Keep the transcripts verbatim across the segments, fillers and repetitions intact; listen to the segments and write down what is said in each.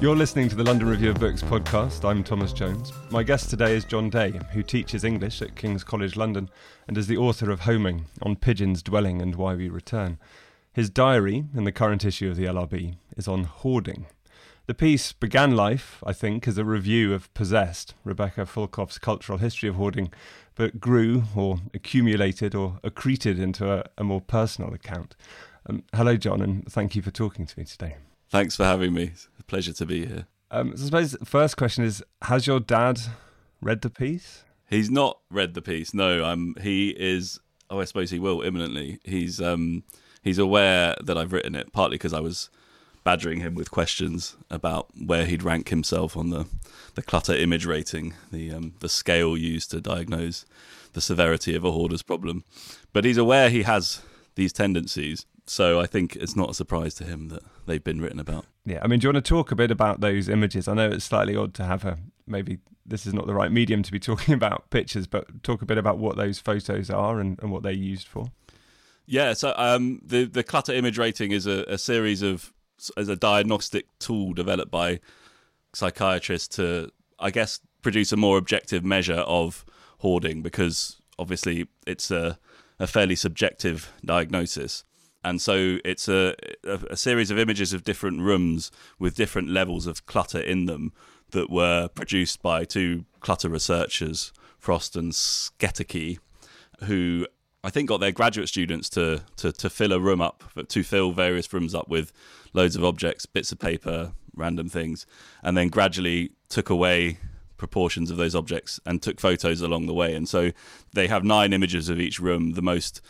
You're listening to the London Review of Books podcast. I'm Thomas Jones. My guest today is John Day, who teaches English at King's College London and is the author of Homing, On Pigeon's Dwelling and Why We Return. His diary, in the current issue of the L R B, is on hoarding. The piece began life, I think, as a review of Possessed, Rebecca Fulkoff's cultural history of hoarding, but grew or accumulated or accreted into a, a more personal account. Um, hello, John, and thank you for talking to me today. Thanks for having me. It's a pleasure to be here. Um, so I suppose the first question is, has your dad read the piece? He's not read the piece, no. Um, he is, oh, I suppose he will imminently. He's um, he's aware that I've written it, partly because I was badgering him with questions about where he'd rank himself on the, the Clutter Image Rating, the um, the scale used to diagnose the severity of a hoarder's problem. But he's aware he has these tendencies. So I think it's not a surprise to him that they've been written about. Yeah, I mean, do you want to talk a bit about those images? I know it's slightly odd to have a, maybe this is not the right medium to be talking about pictures, but talk a bit about what those photos are and, and what they're used for. Yeah, so um, the, the Clutter Image Rating is a, a series of, as a diagnostic tool developed by psychiatrists to, I guess, produce a more objective measure of hoarding, because obviously it's a, a fairly subjective diagnosis. And so it's a, a series of images of different rooms with different levels of clutter in them that were produced by two clutter researchers, Frost and Steketee, who I think got their graduate students to, to, to fill a room up, to fill various rooms up with loads of objects, bits of paper, random things, and then gradually took away proportions of those objects and took photos along the way. And so they have nine images of each room, the most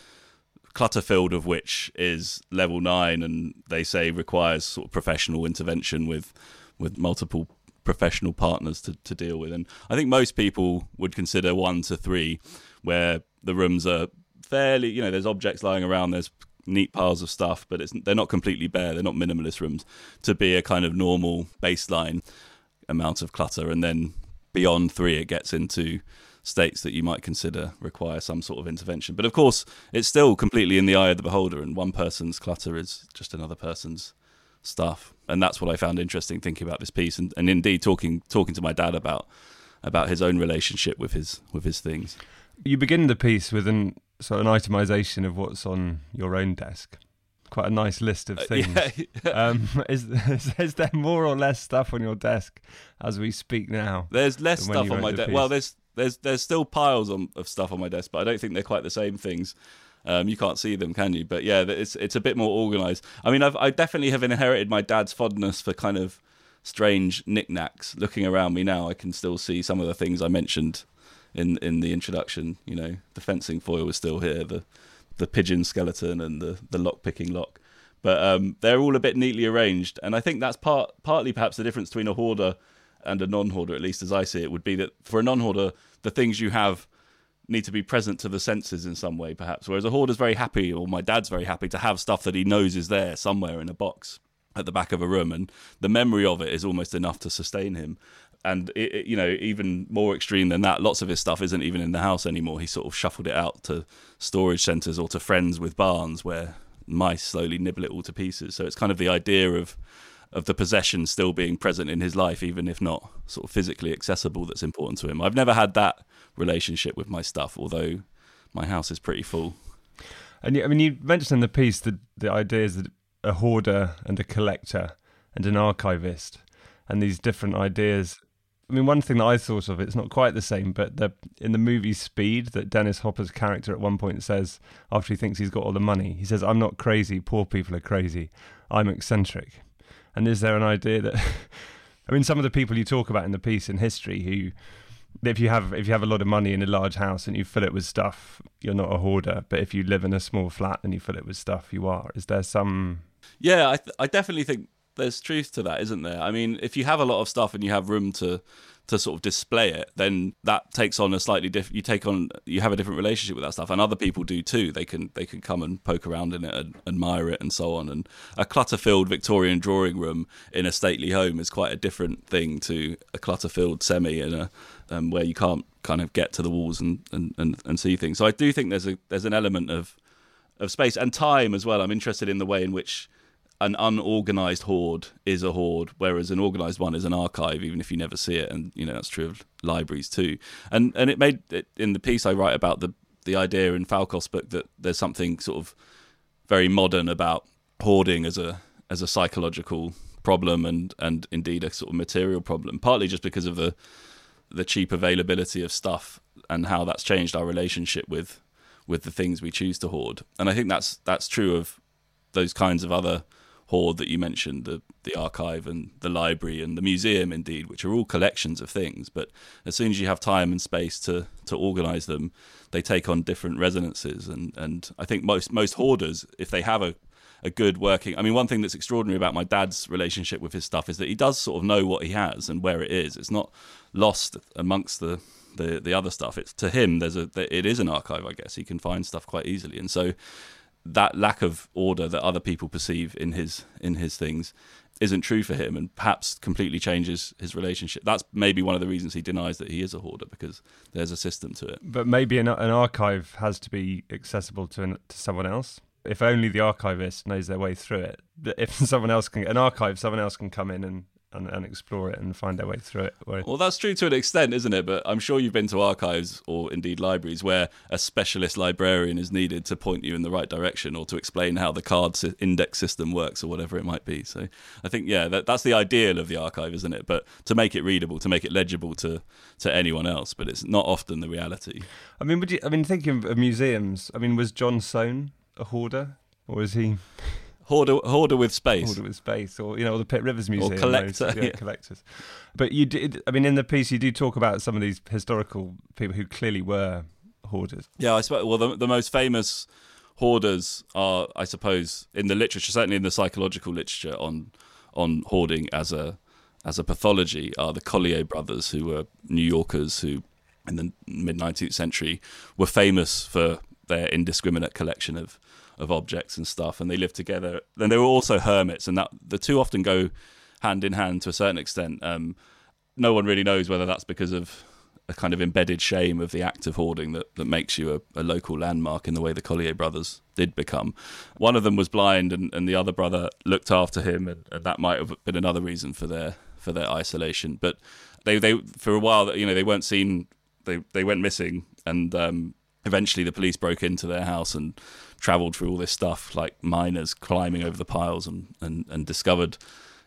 clutter-filled of which is level nine, and they say requires sort of professional intervention with with multiple professional partners to, to deal with. And I think most people would consider one to three, where the rooms are fairly, you know, there's objects lying around, there's neat piles of stuff, but it's they're not completely bare, they're not minimalist rooms, to be a kind of normal baseline amount of clutter. And then beyond three, it gets into states that you might consider require some sort of intervention. But of course, it's still completely in the eye of the beholder, and one person's clutter is just another person's stuff. And that's what I found interesting thinking about this piece, and, and indeed talking talking to my dad about about his own relationship with his with his things. You begin the piece with an so an itemization of what's on your own desk. Quite a nice list of things. Uh, yeah. um, is, is there more or less stuff on your desk as we speak now? There's less stuff on my desk. Well, there's There's there's still piles on, of stuff on my desk, but I don't think they're quite the same things. Um, you can't see them, can you? But yeah, it's it's a bit more organised. I mean, I've, I definitely have inherited my dad's fondness for kind of strange knickknacks. Looking around me now, I can still see some of the things I mentioned in, in the introduction. You know, the fencing foil is still here, the the pigeon skeleton and the, the lock-picking lock. But um, they're all a bit neatly arranged. And I think that's part partly perhaps the difference between a hoarder and a non-hoarder, at least as I see it, would be that for a non-hoarder, the things you have need to be present to the senses in some way, perhaps. Whereas a hoarder's very happy, or my dad's very happy, to have stuff that he knows is there somewhere in a box at the back of a room, and the memory of it is almost enough to sustain him. And, it, it, you know, even more extreme than that, lots of his stuff isn't even in the house anymore. He sort of shuffled it out to storage centres or to friends with barns where mice slowly nibble it all to pieces. So it's kind of the idea of of the possession still being present in his life, even if not sort of physically accessible, that's important to him. I've never had that relationship with my stuff, although my house is pretty full. And I mean, you mentioned in the piece that the ideas that a hoarder and a collector and an archivist and these different ideas. I mean, one thing that I thought of, it's not quite the same, but the, in the movie Speed, that Dennis Hopper's character at one point says, after he thinks he's got all the money, he says, "I'm not crazy, poor people are crazy, I'm eccentric." And is there an idea that, I mean, some of the people you talk about in the piece in history who if you have if you have a lot of money in a large house and you fill it with stuff, you're not a hoarder. But if you live in a small flat and you fill it with stuff, you are. Is there some? Yeah, I th- I definitely think there's truth to that, isn't there? I mean, if you have a lot of stuff and you have room to to sort of display it, then that takes on a slightly different. You take on you have a different relationship with that stuff, and other people do too. They can they can come and poke around in it and admire it and so on. And a clutter-filled Victorian drawing room in a stately home is quite a different thing to a clutter-filled semi in a um, where you can't kind of get to the walls and, and and and see things. So I do think there's a there's an element of of space and time as well. I'm interested in the way in which an unorganized hoard is a hoard, whereas an organized one is an archive, even if you never see it. And, you know, that's true of libraries too. And and it made it, in the piece I write about the the idea in Falcoff's book that there's something sort of very modern about hoarding as a as a psychological problem and and indeed a sort of material problem, partly just because of the the cheap availability of stuff and how that's changed our relationship with with the things we choose to hoard. And I think that's that's true of those kinds of other hoard that you mentioned, the the archive and the library and the museum indeed, which are all collections of things, but as soon as you have time and space to to organize them, they take on different resonances. And and I think most most hoarders, if they have a a good working, I mean, one thing that's extraordinary about my dad's relationship with his stuff is that he does sort of know what he has and where it is. It's not lost amongst the the, the other stuff. It's to him there's a it is an archive, I guess. He can find stuff quite easily. And so that lack of order that other people perceive in his in his things isn't true for him, and perhaps completely changes his relationship. That's maybe one of the reasons he denies that he is a hoarder, because there's a system to it. But maybe an, an archive has to be accessible to an, to someone else. If only the archivist knows their way through it. If someone else can an archive, someone else can come in and And, and explore it and find their way through it. Well, that's true to an extent, isn't it? But I'm sure you've been to archives or indeed libraries where a specialist librarian is needed to point you in the right direction or to explain how the card si- index system works or whatever it might be. So I think, yeah, that, that's the ideal of the archive, isn't it? But to make it readable, to make it legible to, to anyone else, but it's not often the reality. I mean, would you, I mean, thinking of museums, I mean, was John Soane a hoarder, or was he... Hoarder, hoarder with space. Hoarder with space, or, you know, or the Pitt Rivers Museum. Or collector. Those, yeah, yeah. Collectors. But you did, I mean, in the piece, you do talk about some of these historical people who clearly were hoarders. Yeah, I suppose, well, the, the most famous hoarders are, I suppose, in the literature, certainly in the psychological literature on on hoarding as a as a pathology, are the Collier brothers, who were New Yorkers who, in the mid-nineteenth century, were famous for their indiscriminate collection of of objects and stuff, and they lived together. Then they were also hermits, and that the two often go hand in hand to a certain extent. Um, no one really knows whether that's because of a kind of embedded shame of the act of hoarding that, that makes you a, a local landmark in the way the Collier brothers did become. One of them was blind, and, and the other brother looked after him, and, and that might have been another reason for their for their isolation. But they, they for a while, you know, they weren't seen. They they went missing, and um, eventually the police broke into their house and travelled through all this stuff, like miners climbing over the piles, and, and, and discovered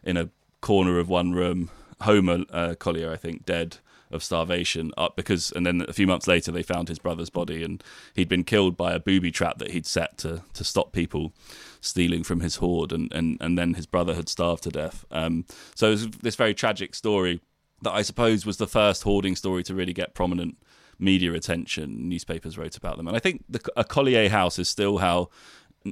in a corner of one room Homer uh, Collier, I think, dead of starvation. Up because, and then a few months later, they found his brother's body, and he'd been killed by a booby trap that he'd set to to stop people stealing from his hoard, and, and, and then his brother had starved to death. Um, so it was this very tragic story that I suppose was the first hoarding story to really get prominent media attention. Newspapers wrote about them, and I think the, a Collyer house is still how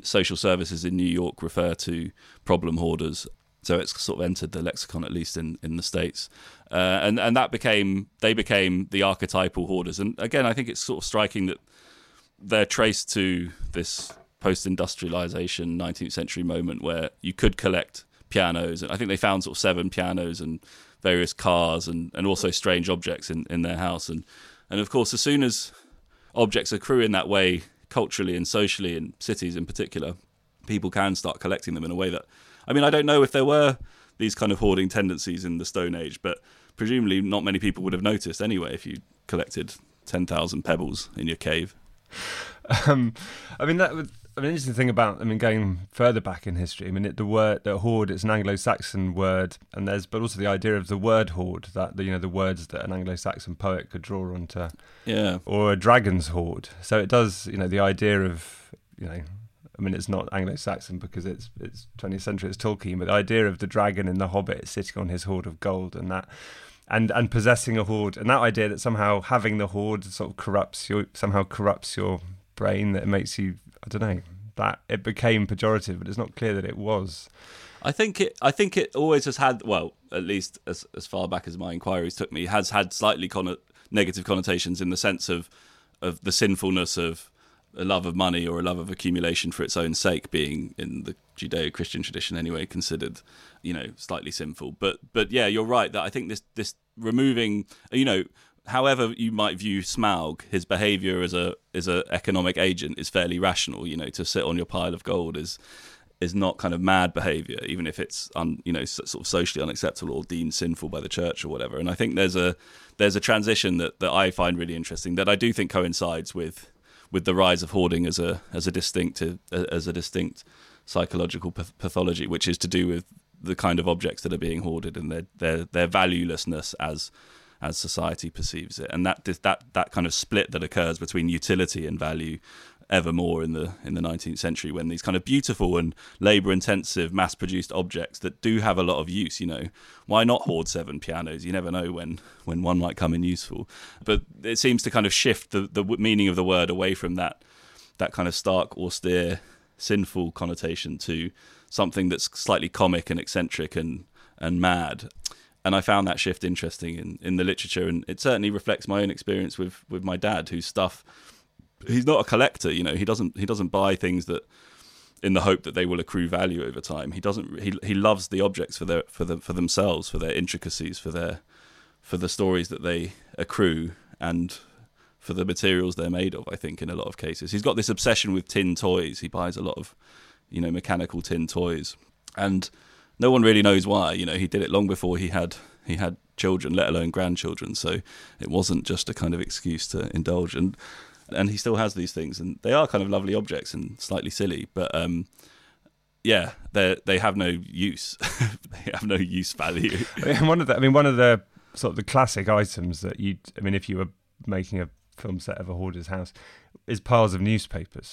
social services in New York refer to problem hoarders. So it's sort of entered the lexicon, at least in, in the States, uh, and and that became they became the archetypal hoarders. And again, I think it's sort of striking that they're traced to this post-industrialization nineteenth century moment where you could collect pianos, and I think they found sort of seven pianos and various cars and, and also strange objects in, in their house. And And of course, as soon as objects accrue in that way, culturally and socially, in cities in particular, people can start collecting them in a way that, I mean, I don't know if there were these kind of hoarding tendencies in the Stone Age, but presumably not many people would have noticed anyway if you collected ten thousand pebbles in your cave. Um, I mean, that was I mean, interesting thing about, I mean, going further back in history, I mean, it, the word, the hoard, it's an Anglo-Saxon word, and there's, but also the idea of the word hoard, that, you know, the words that an Anglo-Saxon poet could draw onto, yeah, or a dragon's hoard. So it does, you know, the idea of, you know, I mean, it's not Anglo-Saxon because it's it's twentieth century, it's Tolkien, but the idea of the dragon in The Hobbit sitting on his hoard of gold, and that and and possessing a hoard, and that idea that somehow having the hoard sort of corrupts your somehow corrupts your brain, that it makes you, I don't know, that it became pejorative, but it's not clear that it was. I think it. I think it always has had. Well, at least as as far back as my inquiries took me, has had slightly con- negative connotations in the sense of of the sinfulness of a love of money or a love of accumulation for its own sake being, in the Judeo-Christian tradition anyway, considered, you know, slightly sinful. But but yeah, you're right that I think this this removing, you know, however you might view Smaug, his behaviour as a as a economic agent is fairly rational. You know, to sit on your pile of gold is. is not kind of mad behaviour, even if it's un, you know sort of socially unacceptable or deemed sinful by the church or whatever. And I think there's a there's a transition that, that I find really interesting, that I do think coincides with with the rise of hoarding as a as a distinct as a distinct psychological pathology, which is to do with the kind of objects that are being hoarded and their their their valuelessness as as society perceives it, and that that that kind of split that occurs between utility and value ever more in the in the nineteenth century, when these kind of beautiful and labour-intensive mass-produced objects that do have a lot of use, you know, why not hoard seven pianos? You never know when when one might come in useful. But it seems to kind of shift the, the meaning of the word away from that that kind of stark, austere, sinful connotation to something that's slightly comic and eccentric and and mad. And I found that shift interesting in, in the literature, and it certainly reflects my own experience with with my dad, whose stuff. He's not a collector, you know. He doesn't he doesn't buy things that in the hope that they will accrue value over time. He doesn't he he loves the objects for their for them for themselves, for their intricacies, for their for the stories that they accrue, and for the materials they're made of. I think in a lot of cases, he's got this obsession with tin toys. He buys a lot of, you know, mechanical tin toys, and no one really knows why. You know, he did it long before he had he had children, let alone grandchildren. So it wasn't just a kind of excuse to indulge. And And he still has these things, and they are kind of lovely objects and slightly silly, but um, yeah, they they have no use. They have no use value. And one of the, I mean, one of the sort of the classic items that you, I mean, if you were making a film set of a hoarder's house, is piles of newspapers,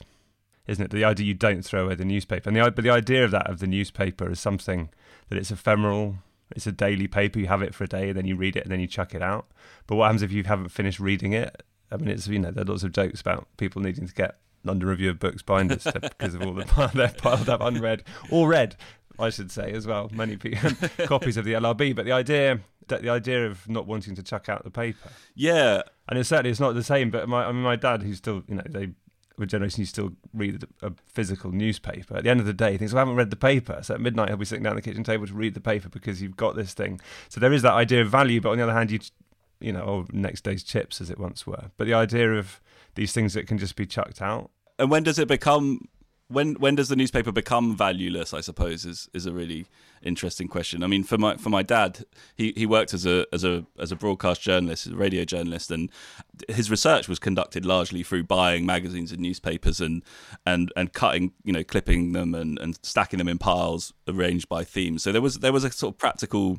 isn't it? The idea you don't throw away the newspaper, and the but the idea of that of the newspaper is something that it's ephemeral. It's a daily paper. You have it for a day, and then you read it, and then you chuck it out. But what happens if you haven't finished reading it? I mean, it's, you know, there are lots of jokes about people needing to get London Review of Books binders to, because of all the they're piled up unread or read, I should say as well. Many people, copies of the L R B, but the idea that the idea of not wanting to chuck out the paper, yeah, and it's certainly it's not the same. But my, I mean, my dad, who's still, you know, they were generation, you still read a physical newspaper. At the end of the day, he thinks, well, I haven't read the paper. So at midnight, he'll be sitting down at the kitchen table to read the paper because you've got this thing. So there is that idea of value, but on the other hand, you. you know, or next day's chips as it once were. But the idea of these things that can just be chucked out. And when does it become, when when does the newspaper become valueless, I suppose, is is a really interesting question. I mean, for my for my dad, he, he worked as a as a as a broadcast journalist, a radio journalist, and his research was conducted largely through buying magazines and newspapers and and, and cutting, you know, clipping them and, and stacking them in piles arranged by theme. So there was there was a sort of practical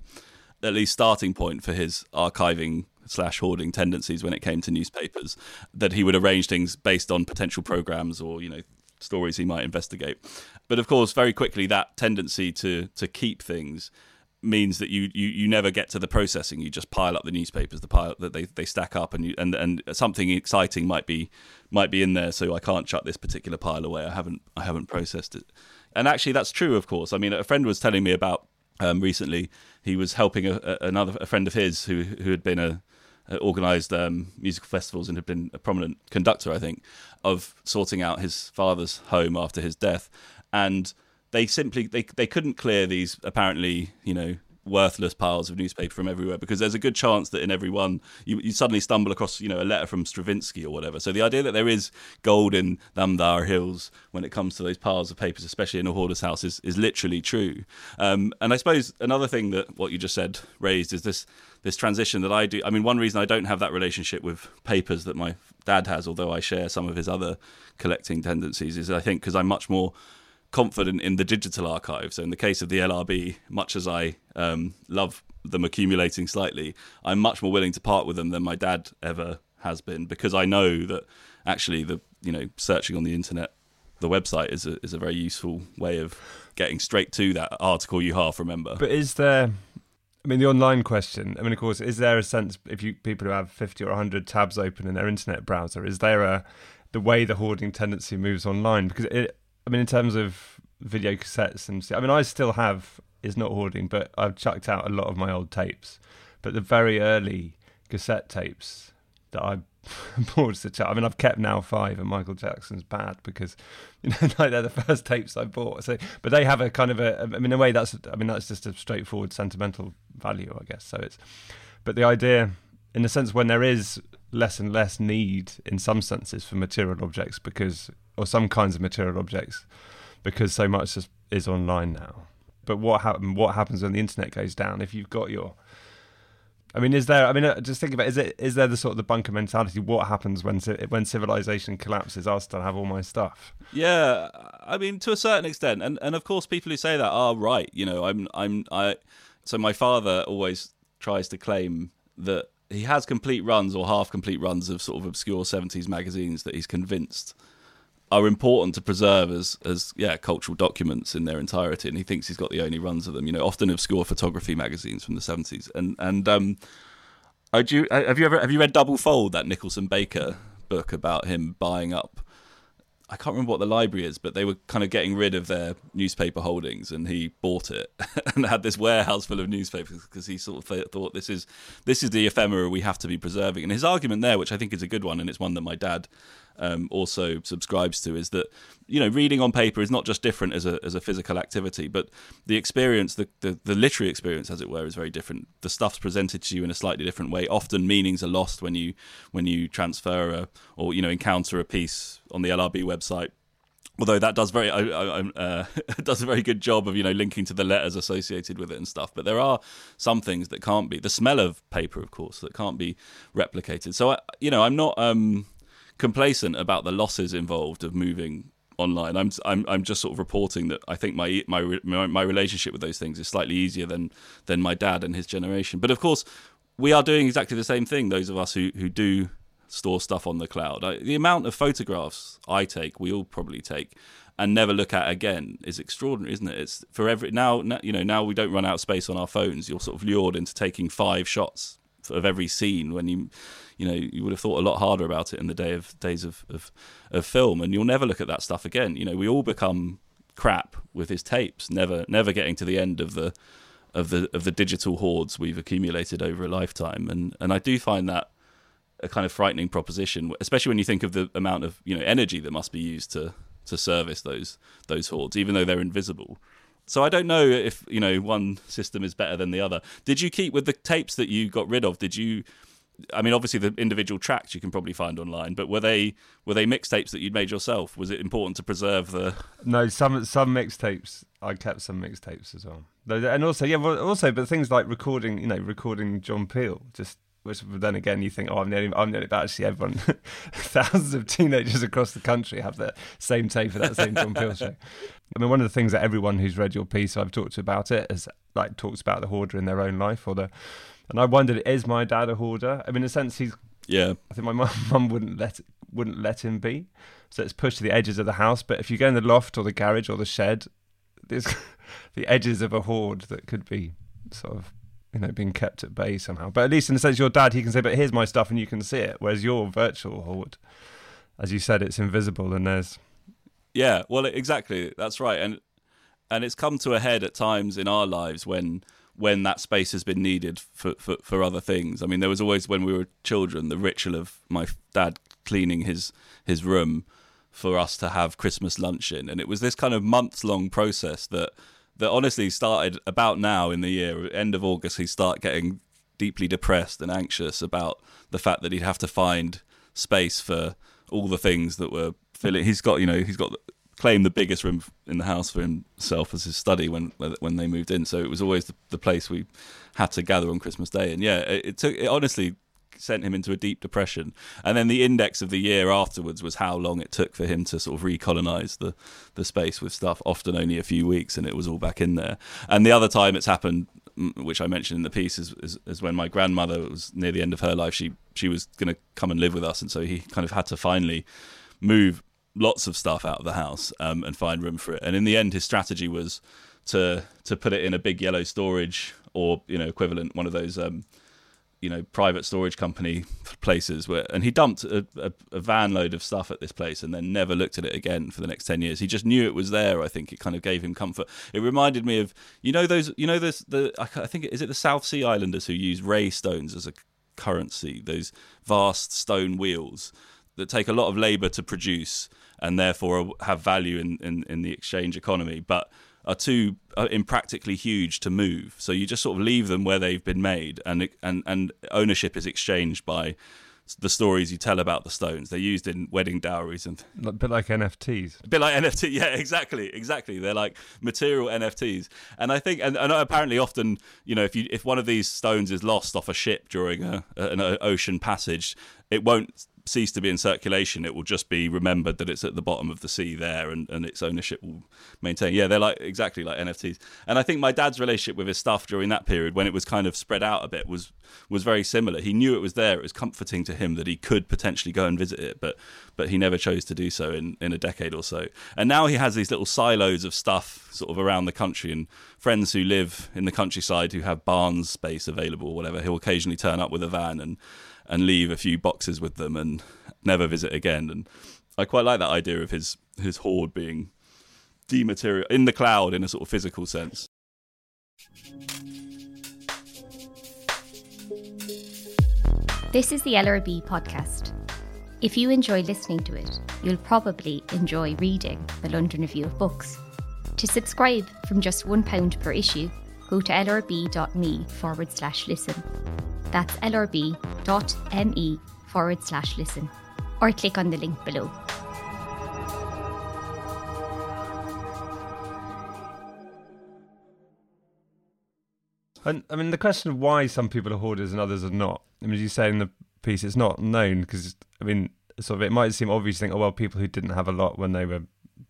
at least starting point for his archiving slash hoarding tendencies when it came to newspapers, that he would arrange things based on potential programs or, you know, stories he might investigate. But of course, very quickly, that tendency to to keep things means that you you, you never get to the processing. You just pile up the newspapers, the pile that they, they stack up, and you, and and something exciting might be might be in there. So I can't chuck this particular pile away. I haven't I haven't processed it. And actually, that's true. Of course, I mean, a friend was telling me about. Um, recently, he was helping a, a, another a friend of his who who had been a, a organised um, musical festivals and had been a prominent conductor, I think, of sorting out his father's home after his death. And they simply they they couldn't clear these apparently, you know, worthless piles of newspaper from everywhere, because there's a good chance that in every one you, you suddenly stumble across, you know, a letter from Stravinsky or whatever. So the idea that there is gold in Thamdhar Hills when it comes to those piles of papers, especially in a hoarder's house, is, is literally true. Um, and I suppose another thing that what you just said raised is this this transition that I do. I mean, one reason I don't have that relationship with papers that my dad has, although I share some of his other collecting tendencies, is I think because I'm much more confident in the digital archive. So in the case of the L R B, much as I um, love them accumulating slightly, I'm much more willing to part with them than my dad ever has been, because I know that actually the you know searching on the internet, the website is a, is a very useful way of getting straight to that article you half remember. But is there? I mean, the online question, I mean, of course, is there a sense, if you people who have fifty or one hundred tabs open in their internet browser, is there a, the way the hoarding tendency moves online? Because, it, I mean, in terms of video cassettes and stuff, I mean, I still have, it's not hoarding, but I've chucked out a lot of my old tapes. But the very early cassette tapes that I bought as a child, I mean, I've kept now five, and Michael Jackson's bad because, you know, like they're the first tapes I bought. So, but they have a kind of a, I mean, in a way that's, I mean, that's just a straightforward sentimental value, I guess. So it's, but the idea, in a sense, when there is less and less need, in some senses, for material objects because, or some kinds of material objects, because so much is, is online now. But what happen, What happens when the internet goes down? If you've got your, I mean, is there? I mean, just think about it, is it? Is there the sort of the bunker mentality? What happens when when civilization collapses? I'll still have all my stuff. Yeah, I mean, to a certain extent, and and of course, people who say that are right. You know, I'm I'm I. So my father always tries to claim that he has complete runs or half complete runs of sort of obscure seventies magazines that he's convinced are important to preserve as, as yeah, cultural documents in their entirety, and he thinks he's got the only runs of them, you know, often obscure photography magazines from the seventies. And and um, I do, have you ever have you read Double Fold, that Nicholson Baker book about him buying up? I can't remember what the library is, but they were kind of getting rid of their newspaper holdings, and he bought it and had this warehouse full of newspapers because he sort of thought this is this is the ephemera we have to be preserving. And his argument there, which I think is a good one, and it's one that my dad um, also subscribes to, is that, you know, reading on paper is not just different as a as a physical activity, but the experience, the, the, the literary experience, as it were, is very different. The stuff's presented to you in a slightly different way. Often meanings are lost when you when you transfer a, or, you know, encounter a piece on the L R B website, although that does very I, I, uh, does a very good job of, you know, linking to the letters associated with it and stuff. But there are some things that can't be, the smell of paper, of course, that can't be replicated. So I, you know, I'm not um, complacent about the losses involved of moving online. I'm I'm I'm just sort of reporting that I think my my my relationship with those things is slightly easier than than my dad and his generation. But of course, we are doing exactly the same thing. Those of us who who do store stuff on the cloud. I, the amount of photographs I take, we all probably take, and never look at again is extraordinary, isn't it? It's for every now, now, you know, now we don't run out of space on our phones. You're sort of lured into taking five shots of every scene when you, you know, you would have thought a lot harder about it in the day of days of, of, of film, and you'll never look at that stuff again. You know, we all become crap with his tapes, never, never getting to the end of the, of the, of the digital hoards we've accumulated over a lifetime. And, and I do find that a kind of frightening proposition, especially when you think of the amount of, you know, energy that must be used to to service those those hoards, even though they're invisible. So I don't know if, you know, one system is better than the other. Did you keep with the tapes that you got rid of? Did you? I mean, obviously the individual tracks you can probably find online, but were they were they mixtapes that you'd made yourself? Was it important to preserve the? No, some some mixtapes. I kept some mixtapes as well, and also yeah, also but things like recording, you know, recording John Peel just. Which then again you think, oh, I'm the only, I'm the only, but actually everyone, thousands of teenagers across the country have the same tape for that same John Peel show. I mean, one of the things that everyone who's read your piece I've talked to about it has like talks about the hoarder in their own life, or the, and I wondered, is my dad a hoarder? I mean, in a sense, he's yeah. I think my mum wouldn't let wouldn't let him be, so it's pushed to the edges of the house. But if you go in the loft or the garage or the shed, there's the edges of a hoard that could be sort of, you know, being kept at bay somehow. But at least in a sense, your dad, he can say, but here's my stuff and you can see it. Whereas your virtual hoard, as you said, it's invisible and there's... Yeah, well, exactly. That's right. And and it's come to a head at times in our lives when when that space has been needed for, for, for other things. I mean, there was always, when we were children, the ritual of my dad cleaning his his room for us to have Christmas lunch in. And it was this kind of months-long process that... that honestly started about now in the year, end of August, he'd start getting deeply depressed and anxious about the fact that he'd have to find space for all the things that were filling. He's got, you know, he's got claimed the biggest room in the house for himself as his study when when they moved in. So it was always the, the place we had to gather on Christmas Day. And yeah, it, it took, it honestly sent him into a deep depression. And then the index of the year afterwards was how long it took for him to sort of recolonize the the space with stuff, often only a few weeks, and it was all back in there. And the other time it's happened, which I mentioned in the piece, is is, is when my grandmother was near the end of her life. She she was going to come and live with us, and so he kind of had to finally move lots of stuff out of the house um, and find room for it. And in the end his strategy was to to put it in a big yellow storage or, you know, equivalent, one of those, um, you know, private storage company places where, and he dumped a, a, a van load of stuff at this place and then never looked at it again for the next ten years. He just knew it was there. I think it kind of gave him comfort. It reminded me of, you know, those, you know, this, the, I think, is it the South Sea Islanders who use ray stones as a currency, those vast stone wheels that take a lot of labour to produce and therefore have value in, in, in the exchange economy, but are too uh, impractically huge to move. So you just sort of leave them where they've been made, and and and ownership is exchanged by the stories you tell about the stones. They're used in wedding dowries and a bit like N F Ts. A bit like N F T, yeah, exactly, exactly. They're like material N F Ts. And I think, and, and apparently often, you know, if you if one of these stones is lost off a ship during a, an ocean passage, it won't cease to be in circulation. It will just be remembered that it's at the bottom of the sea there, and, and its ownership will maintain. Yeah, they're like exactly like N F Ts. And I think my dad's relationship with his stuff during that period, when it was kind of spread out a bit, was was very similar. He knew it was there. It was comforting to him that he could potentially go and visit it, but but he never chose to do so in, in a decade or so. And now he has these little silos of stuff sort of around the country, and friends who live in the countryside who have barns space available or whatever, he'll occasionally turn up with a van and and leave a few boxes with them and never visit again. And I quite like that idea of his his hoard being dematerial in the cloud in a sort of physical sense. This is the L R B podcast. If you enjoy listening to it, you'll probably enjoy reading the London Review of Books. To subscribe from just one pound per issue, go to lrb.me forward slash listen. That's lrb.me forward slash listen, or click on the link below. And I mean, the question of why some people are hoarders and others are not, I mean, as you say in the piece, it's not known, because, I mean, sort of it might seem obvious to think, oh, well, people who didn't have a lot when they were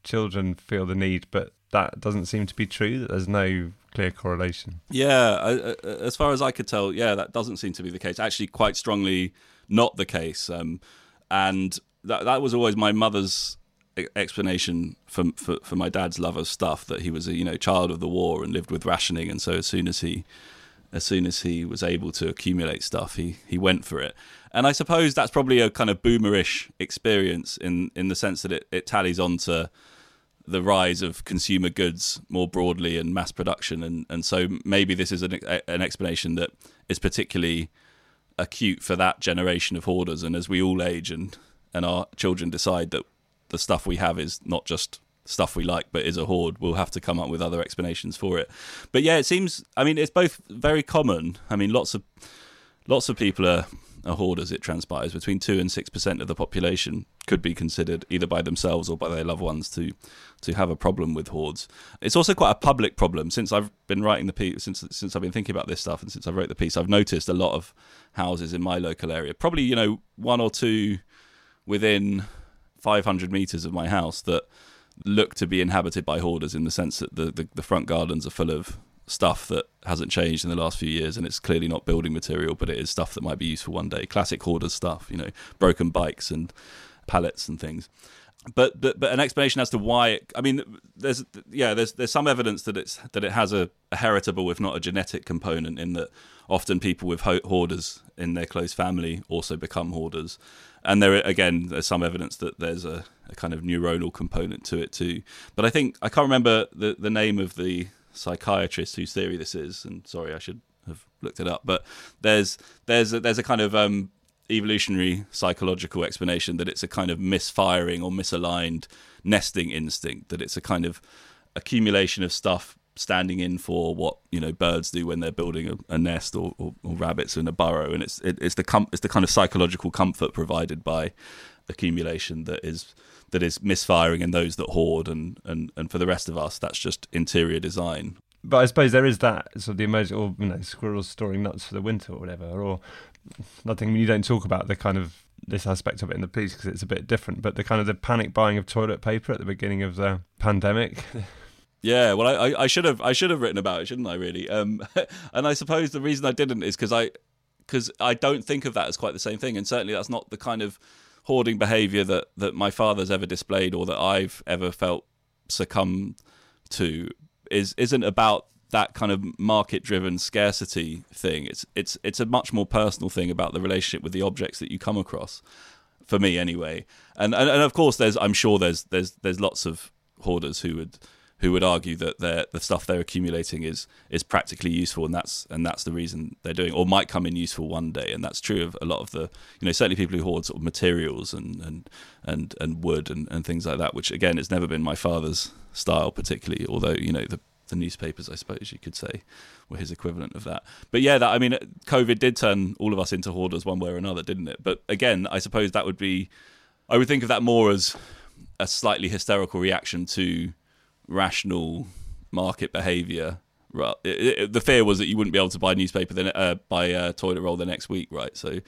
children feel the need, but that doesn't seem to be true, that there's no clear correlation. Yeah, I, I, as far as I could tell, yeah, that doesn't seem to be the case. Actually, quite strongly not the case. Um, and that that was always my mother's explanation for, for for my dad's love of stuff, that he was a, you know, child of the war and lived with rationing, and so as soon as he as soon as he was able to accumulate stuff, he he went for it. And I suppose that's probably a kind of boomerish experience in in the sense that it, it tallies on to the rise of consumer goods more broadly and mass production, and and so maybe this is an an explanation that is particularly acute for that generation of hoarders. And as we all age and and our children decide that the stuff we have is not just stuff we like but is a hoard, we'll have to come up with other explanations for it. But yeah, it seems, I mean, it's both very common. I mean, lots of lots of people are are hoarders, it transpires. Between two and six percent of the population could be considered, either by themselves or by their loved ones, to to have a problem with hoards. It's also quite a public problem. Since I've been writing the piece, since since I've been thinking about this stuff, and since I wrote the piece, I've noticed a lot of houses in my local area, probably, you know, one or two within five hundred meters of my house, that look to be inhabited by hoarders, in the sense that the the, the front gardens are full of stuff that hasn't changed in the last few years, and it's clearly not building material, but it is stuff that might be useful one day. Classic hoarder stuff, you know, broken bikes and pallets and things. But but, but an explanation as to why it, I mean, there's yeah, there's there's some evidence that it's that it has a, a heritable, if not a genetic component, in that often people with ho- hoarders in their close family also become hoarders. And there again, there's some evidence that there's a, a kind of neuronal component to it too. But I think I can't remember the the name of the psychiatrist whose theory this is, and sorry, I should have looked it up, but there's there's a, there's a kind of um evolutionary psychological explanation that it's a kind of misfiring or misaligned nesting instinct, that it's a kind of accumulation of stuff standing in for what, you know, birds do when they're building a, a nest, or, or, or rabbits in a burrow, and it's it, it's the com- it's the kind of psychological comfort provided by accumulation that is that is misfiring in those that hoard, and, and, and for the rest of us, that's just interior design. But I suppose there is that, sort of the emergence, or, you know, squirrels storing nuts for the winter or whatever, or nothing. I mean, you don't talk about the kind of, this aspect of it in the piece because it's a bit different, but the kind of the panic buying of toilet paper at the beginning of the pandemic. Yeah, well, I, I should have I should have written about it, shouldn't I, really? Um, and I suppose the reason I didn't is because I, because I don't think of that as quite the same thing, and certainly that's not the kind of hoarding behaviour that, that my father's ever displayed, or that I've ever felt succumbed to, is, isn't about that kind of market-driven scarcity thing. It's it's it's a much more personal thing about the relationship with the objects that you come across, for me anyway. And and, and of course, there's I'm sure there's there's there's lots of hoarders who would who would argue that their the stuff they're accumulating is is practically useful, and that's and that's the reason they're doing, or might come in useful one day. And that's true of a lot of the, you know, certainly people who hoard sort of materials and and and, and wood and, and things like that, which again has never been my father's style particularly, although, you know, the the newspapers, I suppose you could say, were his equivalent of that. But yeah, that I mean, COVID did turn all of us into hoarders one way or another, didn't it? But again, I suppose that would be, I would think of that more as a slightly hysterical reaction to rational market behaviour. Right, the fear was that you wouldn't be able to buy newspaper, then uh, buy a toilet roll the next week, right? So,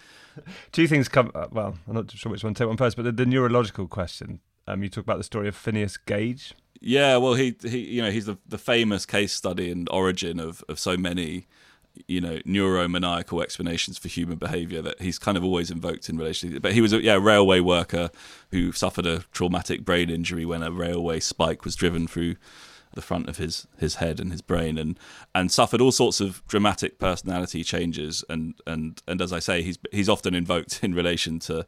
two things come. Uh, well, I'm not sure which one to take one first, but the, the neurological question. Um, you talk about the story of Phineas Gage. Yeah, well, he, he you know, he's the, the famous case study and origin of, of so many, you know, neuromaniacal explanations for human behaviour that he's kind of always invoked in relation to. But he was a yeah, railway worker who suffered a traumatic brain injury when a railway spike was driven through the front of his, his head and his brain, and and suffered all sorts of dramatic personality changes. And, and, and as I say, he's he's often invoked in relation to,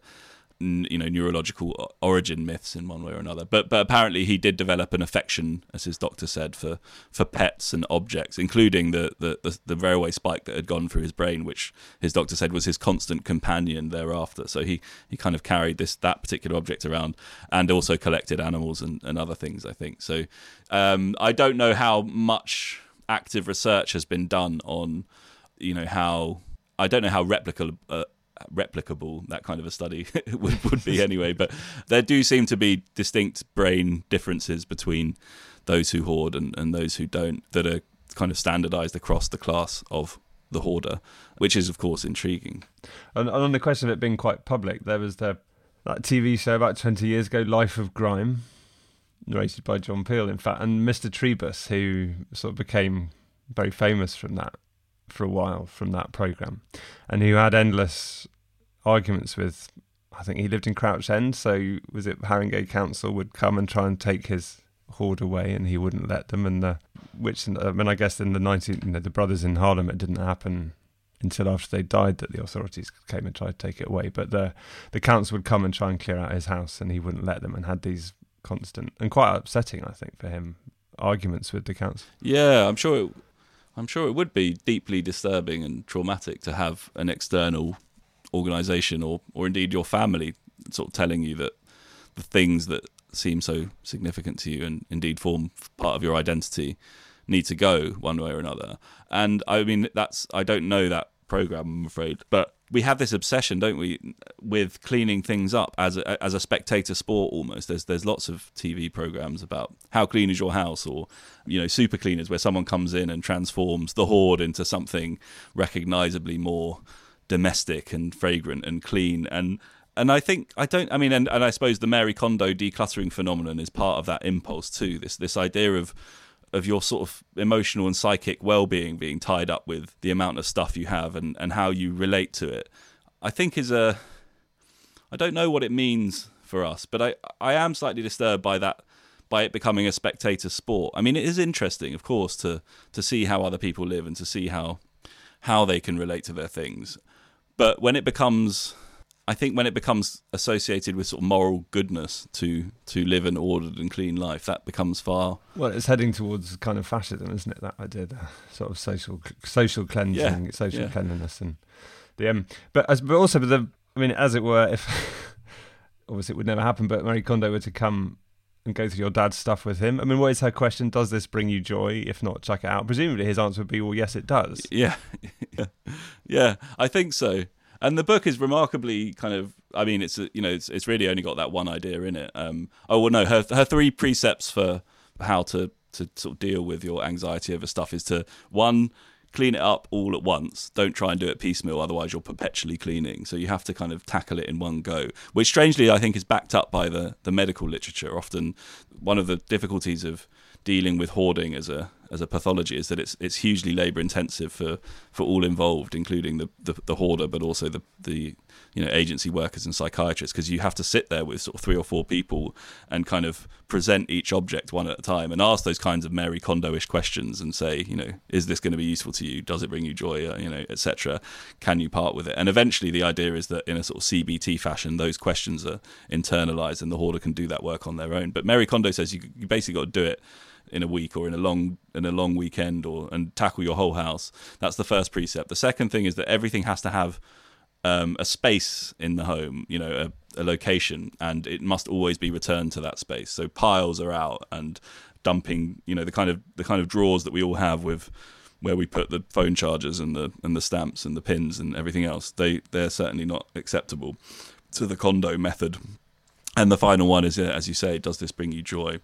you know, neurological origin myths in one way or another. But but apparently he did develop an affection, as his doctor said, for, for pets and objects, including the, the, the, the railway spike that had gone through his brain, which his doctor said was his constant companion thereafter. So he, he kind of carried this that particular object around, and also collected animals and, and other things, I think. So um, I don't know how much active research has been done on, you know, how... I don't know how replicable... Uh, replicable that kind of a study would, would be anyway, but there do seem to be distinct brain differences between those who hoard and, and those who don't, that are kind of standardized across the class of the hoarder, which is of course intriguing. And, and on the question of it being quite public, there was the, that T V show about twenty years ago, Life of Grime, narrated by John Peel, in fact, and Mr Trebus, who sort of became very famous from that for a while, from that programme, and who had endless arguments with, I think he lived in Crouch End, so was it Haringey Council would come and try and take his hoard away, and he wouldn't let them. And the, which, I mean, I guess in the nineteenth, you know, the brothers in Harlem, it didn't happen until after they died that the authorities came and tried to take it away. But the the council would come and try and clear out his house, and he wouldn't let them, and had these constant and quite upsetting, I think, for him, arguments with the council. Yeah, I'm sure. It- I'm sure it would be deeply disturbing and traumatic to have an external organisation, or, or indeed your family, sort of telling you that the things that seem so significant to you and indeed form part of your identity need to go one way or another. And I mean, that's, I don't know that programme, I'm afraid, but we have this obsession, don't we, with cleaning things up as a, as a spectator sport almost. There's there's lots of T V programmes about how clean is your house, or, you know, super cleaners, where someone comes in and transforms the hoard into something recognisably more domestic and fragrant and clean. And and I think I don't I mean and, and I suppose the Marie Kondo decluttering phenomenon is part of that impulse too. This this idea of of your sort of emotional and psychic well-being being tied up with the amount of stuff you have and, and how you relate to it, I think is a... I don't know what it means for us, but I, I am slightly disturbed by that, by it becoming a spectator sport. I mean, it is interesting, of course, to to see how other people live and to see how how they can relate to their things. But when it becomes... I think when it becomes associated with sort of moral goodness to to live an ordered and clean life, that becomes far... Well, it's heading towards kind of fascism, isn't it, that idea, the sort of social social cleansing, yeah, social yeah. cleanliness. and the um, But as but also, the I mean, as it were, if obviously it would never happen, but Marie Kondo were to come and go through your dad's stuff with him, I mean, what is her question? Does this bring you joy? If not, chuck it out. Presumably his answer would be, well, yes, it does. Yeah, yeah, yeah, I think so. And the book is remarkably kind of, I mean, it's, you know, it's it's really only got that one idea in it. Um, oh, well, no, her her three precepts for how to, to sort of deal with your anxiety over stuff is to, one, clean it up all at once. Don't try and do it piecemeal, otherwise you're perpetually cleaning. So you have to kind of tackle it in one go, which strangely I think is backed up by the, the medical literature. Often one of the difficulties of dealing with hoarding as a as a pathology is that it's it's hugely labour intensive for, for all involved, including the, the, the hoarder, but also the, the you know agency workers and psychiatrists, because you have to sit there with sort of three or four people and kind of present each object one at a time and ask those kinds of Mary Kondo-ish questions and say, you know, is this going to be useful to you? Does it bring you joy? You know, et cetera. Can you part with it? And eventually the idea is that in a sort of C B T fashion, those questions are internalised and the hoarder can do that work on their own. But Mary Kondo says you, you basically got to do it in a week or in a long in a long weekend or and tackle your whole house. That's the first precept. The second thing is that everything has to have um, a space in the home, you know, a, a location, and it must always be returned to that space. So piles are out and dumping, you know, the kind of the kind of drawers that we all have with where we put the phone chargers and the and the stamps and the pins and everything else. They they're certainly not acceptable to the Kondo method. And the final one is, as you say, does this bring you joy,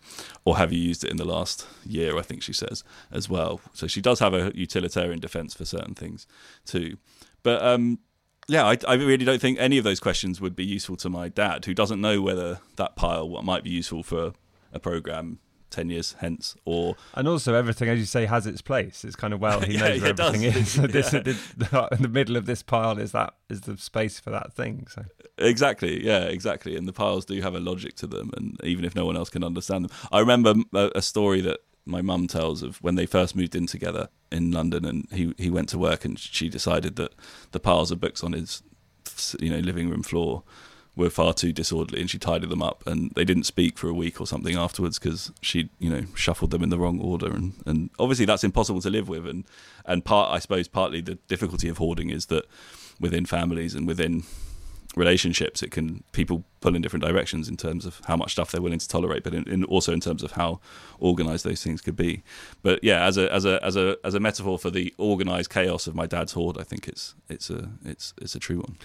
or have you used it in the last year, I think she says, as well. So she does have a utilitarian defence for certain things too. But um, yeah, I, I really don't think any of those questions would be useful to my dad, who doesn't know whether that pile what might be useful for a programme ten years hence. Or and also everything, as you say, has its place. It's kind of, well, he yeah, knows where everything does. Is. So this, yeah. this, in the middle of this pile is that is the space for that thing. So exactly, yeah, exactly. And the piles do have a logic to them, and even if no one else can understand them. I remember a, a story that my mum tells of when they first moved in together in London, and he he went to work, and she decided that the piles of books on his you know living room floor were far too disorderly, and she tidied them up, and they didn't speak for a week or something afterwards because she, you know, shuffled them in the wrong order, and, and obviously that's impossible to live with, and and part I suppose partly the difficulty of hoarding is that within families and within relationships, it can people pull in different directions in terms of how much stuff they're willing to tolerate, but in, in also in terms of how organised those things could be. But yeah, as a as a as a as a metaphor for the organised chaos of my dad's hoard, I think it's it's a it's it's a true one.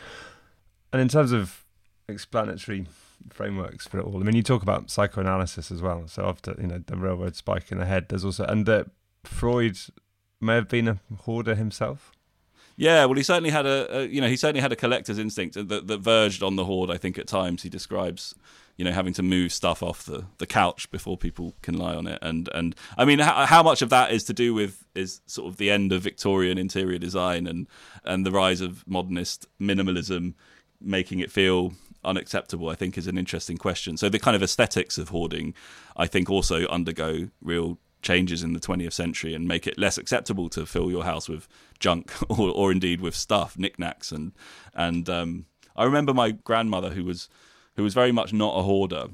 And in terms of explanatory frameworks for it all. I mean, you talk about psychoanalysis as well. So after, you know, the railroad spike in the head, there's also, and that Freud may have been a hoarder himself. Yeah, well, he certainly had a, a you know, he certainly had a collector's instinct that, that verged on the hoard, I think, at times. He describes, you know, having to move stuff off the, the couch before people can lie on it. And, and I mean, how, how much of that is to do with is sort of the end of Victorian interior design and, and the rise of modernist minimalism, making it feel unacceptable, I think, is an interesting question. So the kind of aesthetics of hoarding, I think, also undergo real changes in the twentieth century and make it less acceptable to fill your house with junk or, or indeed with stuff, knickknacks. And and um, I remember my grandmother, who was who was very much not a hoarder.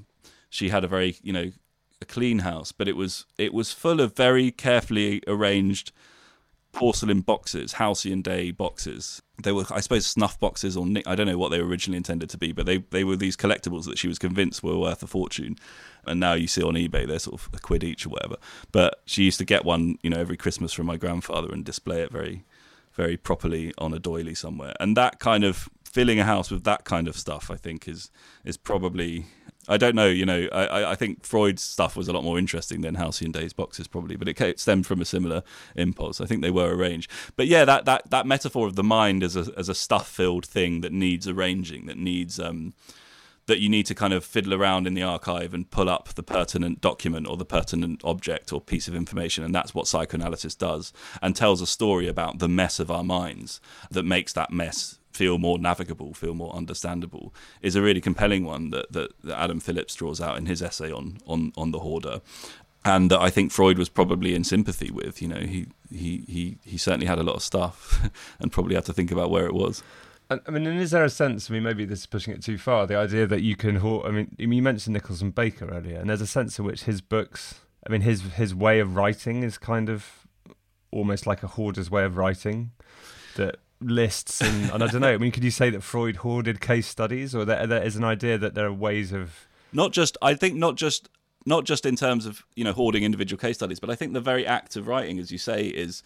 She had a very, you know, a clean house, but it was it was full of very carefully arranged porcelain boxes, Halcyon Day boxes. They were, I suppose, snuff boxes, or I don't know what they were originally intended to be, but they, they were these collectibles that she was convinced were worth a fortune. And now you see on eBay, they're sort of a quid each or whatever. But she used to get one, you know, every Christmas from my grandfather and display it very, very properly on a doily somewhere. And that kind of, filling a house with that kind of stuff, I think, is is probably... I don't know, you know, I, I think Freud's stuff was a lot more interesting than Halcyon Day's boxes probably, but it, it stemmed from a similar impulse. I think they were arranged. But yeah, that that, that metaphor of the mind as a, as a stuff-filled thing that needs arranging, that needs um, that you need to kind of fiddle around in the archive and pull up the pertinent document or the pertinent object or piece of information, and that's what psychoanalysis does, and tells a story about the mess of our minds that makes that mess feel more navigable, feel more understandable, is a really compelling one that, that, that Adam Phillips draws out in his essay on, on, on the hoarder, and that I think Freud was probably in sympathy with. You know, he he he, he certainly had a lot of stuff and probably had to think about where it was. And, I mean, and is there a sense, I mean, maybe this is pushing it too far, the idea that you can hoard, I mean, you mentioned Nicholson Baker earlier, and there's a sense in which his books, I mean, his his way of writing is kind of almost like a hoarder's way of writing, that lists and, and I don't know. I mean, could you say that Freud hoarded case studies, or that there is an idea that there are ways of not just I think not just not just in terms of you know hoarding individual case studies, but I think the very act of writing, as you say, is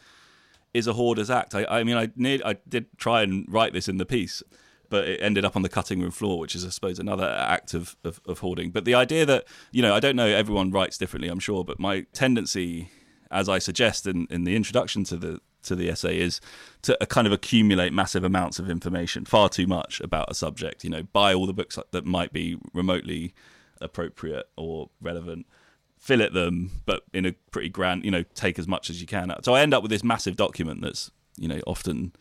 is a hoarder's act. I, I mean, I near I did try and write this in the piece, but it ended up on the cutting room floor, which is, I suppose, another act of, of of hoarding. But the idea that you know I don't know, everyone writes differently, I'm sure, but my tendency, as I suggest in in the introduction to the to the essay, is to kind of accumulate massive amounts of information, far too much about a subject, you know, buy all the books that might be remotely appropriate or relevant, fill at them, but in a pretty grand, you know, take as much as you can. So I end up with this massive document that's, you know, often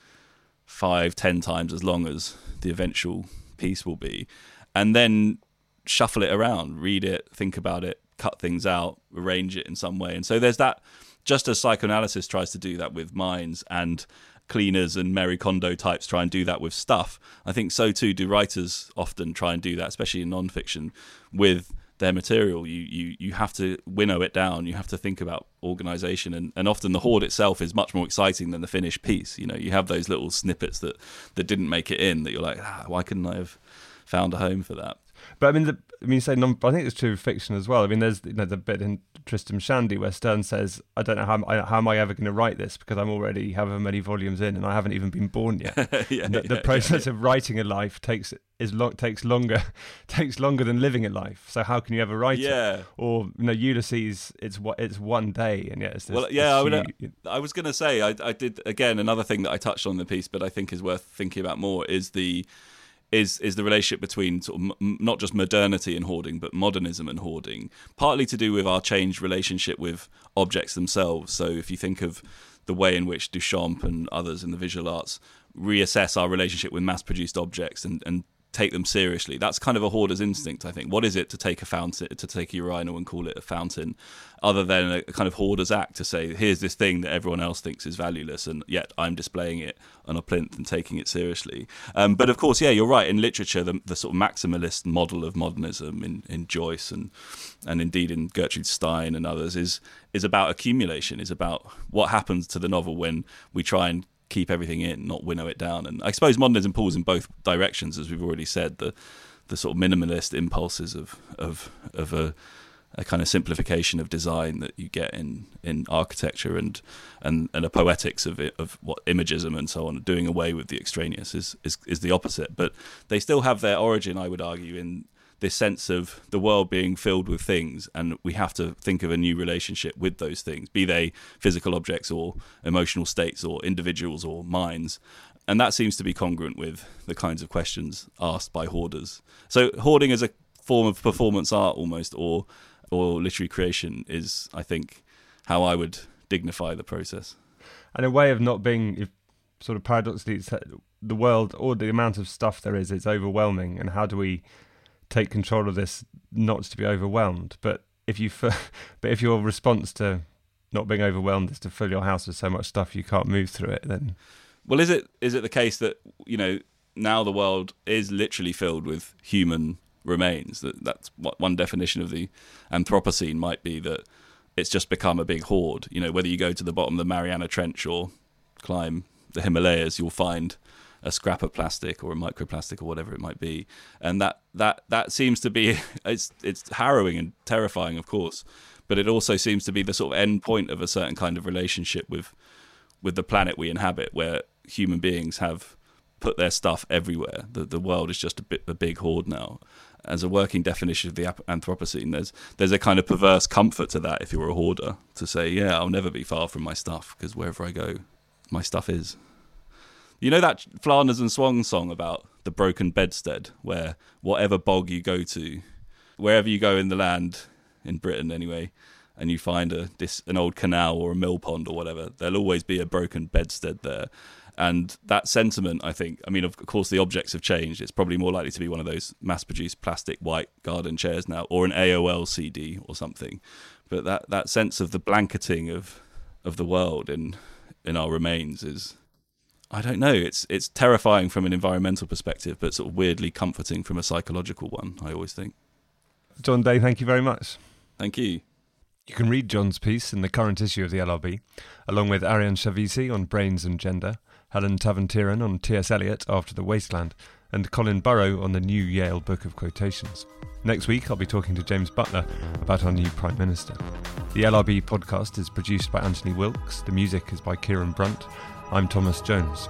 five, ten times as long as the eventual piece will be. And then shuffle it around, read it, think about it, cut things out, arrange it in some way. And so there's that, just as psychoanalysis tries to do that with minds, and cleaners and Marie Kondo types try and do that with stuff, I think so too do writers often try and do that, especially in non-fiction, with their material. You you you have to winnow it down. You have to think about organisation, and, and often the hoard itself is much more exciting than the finished piece. You know, you have those little snippets that, that didn't make it in, that you're like, ah, why couldn't I have found a home for that? But I mean, the, I mean, you say non. I think it's true of fiction as well. I mean, there's, you know, the bit in Tristram Shandy where Stern says, "I don't know how I, how am I ever going to write this, because I'm already however many volumes in and I haven't even been born yet." yeah, the, yeah, the process yeah, yeah. of writing a life takes is long takes longer takes longer than living a life. So how can you ever write yeah. it? Or, you know, Ulysses, it's what it's one day, and yet it's this. Well, yeah, this I, would, huge... I was going to say I, I did again another thing that I touched on in the piece, but I think is worth thinking about more is the. Is is the relationship between sort of m- not just modernity and hoarding, but modernism and hoarding, partly to do with our changed relationship with objects themselves. So if you think of the way in which Duchamp and others in the visual arts reassess our relationship with mass-produced objects and, and take them seriously, that's kind of a hoarder's instinct, I think. What is it to take a fountain, to take a urinal and call it a fountain, other than a kind of hoarder's act to say, here's this thing that everyone else thinks is valueless, and yet I'm displaying it on a plinth and taking it seriously. Um, but of course, yeah, you're right. In literature, the, the sort of maximalist model of modernism in, in Joyce and and indeed in Gertrude Stein and others is is about accumulation, is about what happens to the novel when we try and keep everything in, not winnow it down. And I suppose modernism pulls in both directions, as we've already said, the the sort of minimalist impulses of of of a a kind of simplification of design that you get in, in architecture, and and and a poetics of it, of what imagism and so on, doing away with the extraneous is, is is the opposite. But they still have their origin, I would argue, in this sense of the world being filled with things, and we have to think of a new relationship with those things, be they physical objects or emotional states or individuals or minds. And that seems to be congruent with the kinds of questions asked by hoarders. So hoarding as a form of performance art almost, or or literary creation, is, I think, how I would dignify the process. And a way of not being, sort of paradoxically, the world or the amount of stuff there is, it's overwhelming. And how do we take control of this not to be overwhelmed? But if you, but if your response to not being overwhelmed is to fill your house with so much stuff you can't move through it, then... Well, is it is it the case that, you know, now the world is literally filled with human remains? That that's what one definition of the Anthropocene might be, that it's just become a big hoard. You know, whether you go to the bottom of the Mariana Trench or climb the Himalayas, you'll find a scrap of plastic or a microplastic or whatever it might be. And that that that seems to be, it's it's harrowing and terrifying, of course, but it also seems to be the sort of end point of a certain kind of relationship with with the planet we inhabit, where human beings have put their stuff everywhere. The the world is just a bit a big hoard now. As a working definition of the Anthropocene, there's there's a kind of perverse comfort to that if you're a hoarder, to say, yeah, I'll never be far from my stuff, because wherever I go, my stuff is. You know that Flanders and Swan song about the broken bedstead, where whatever bog you go to, wherever you go in the land, in Britain anyway, and you find a this, an old canal or a mill pond or whatever, there'll always be a broken bedstead there. And that sentiment, I think, I mean, of course, the objects have changed. It's probably more likely to be one of those mass-produced plastic white garden chairs now, or an A O L C D or something. But that, that sense of the blanketing of of the world in in our remains is, I don't know, it's it's terrifying from an environmental perspective, but sort of weirdly comforting from a psychological one, I always think. John Day, thank you very much. Thank you. You can read John's piece in the current issue of the L R B, along with Ariane Chavisi on Brains and Gender, Helen Tavantiran on T S Eliot After the Wasteland, and Colin Burrow on the new Yale Book of Quotations. Next week, I'll be talking to James Butler about our new Prime Minister. The L R B podcast is produced by Anthony Wilkes. The music is by Kieran Brunt. I'm Thomas Jones.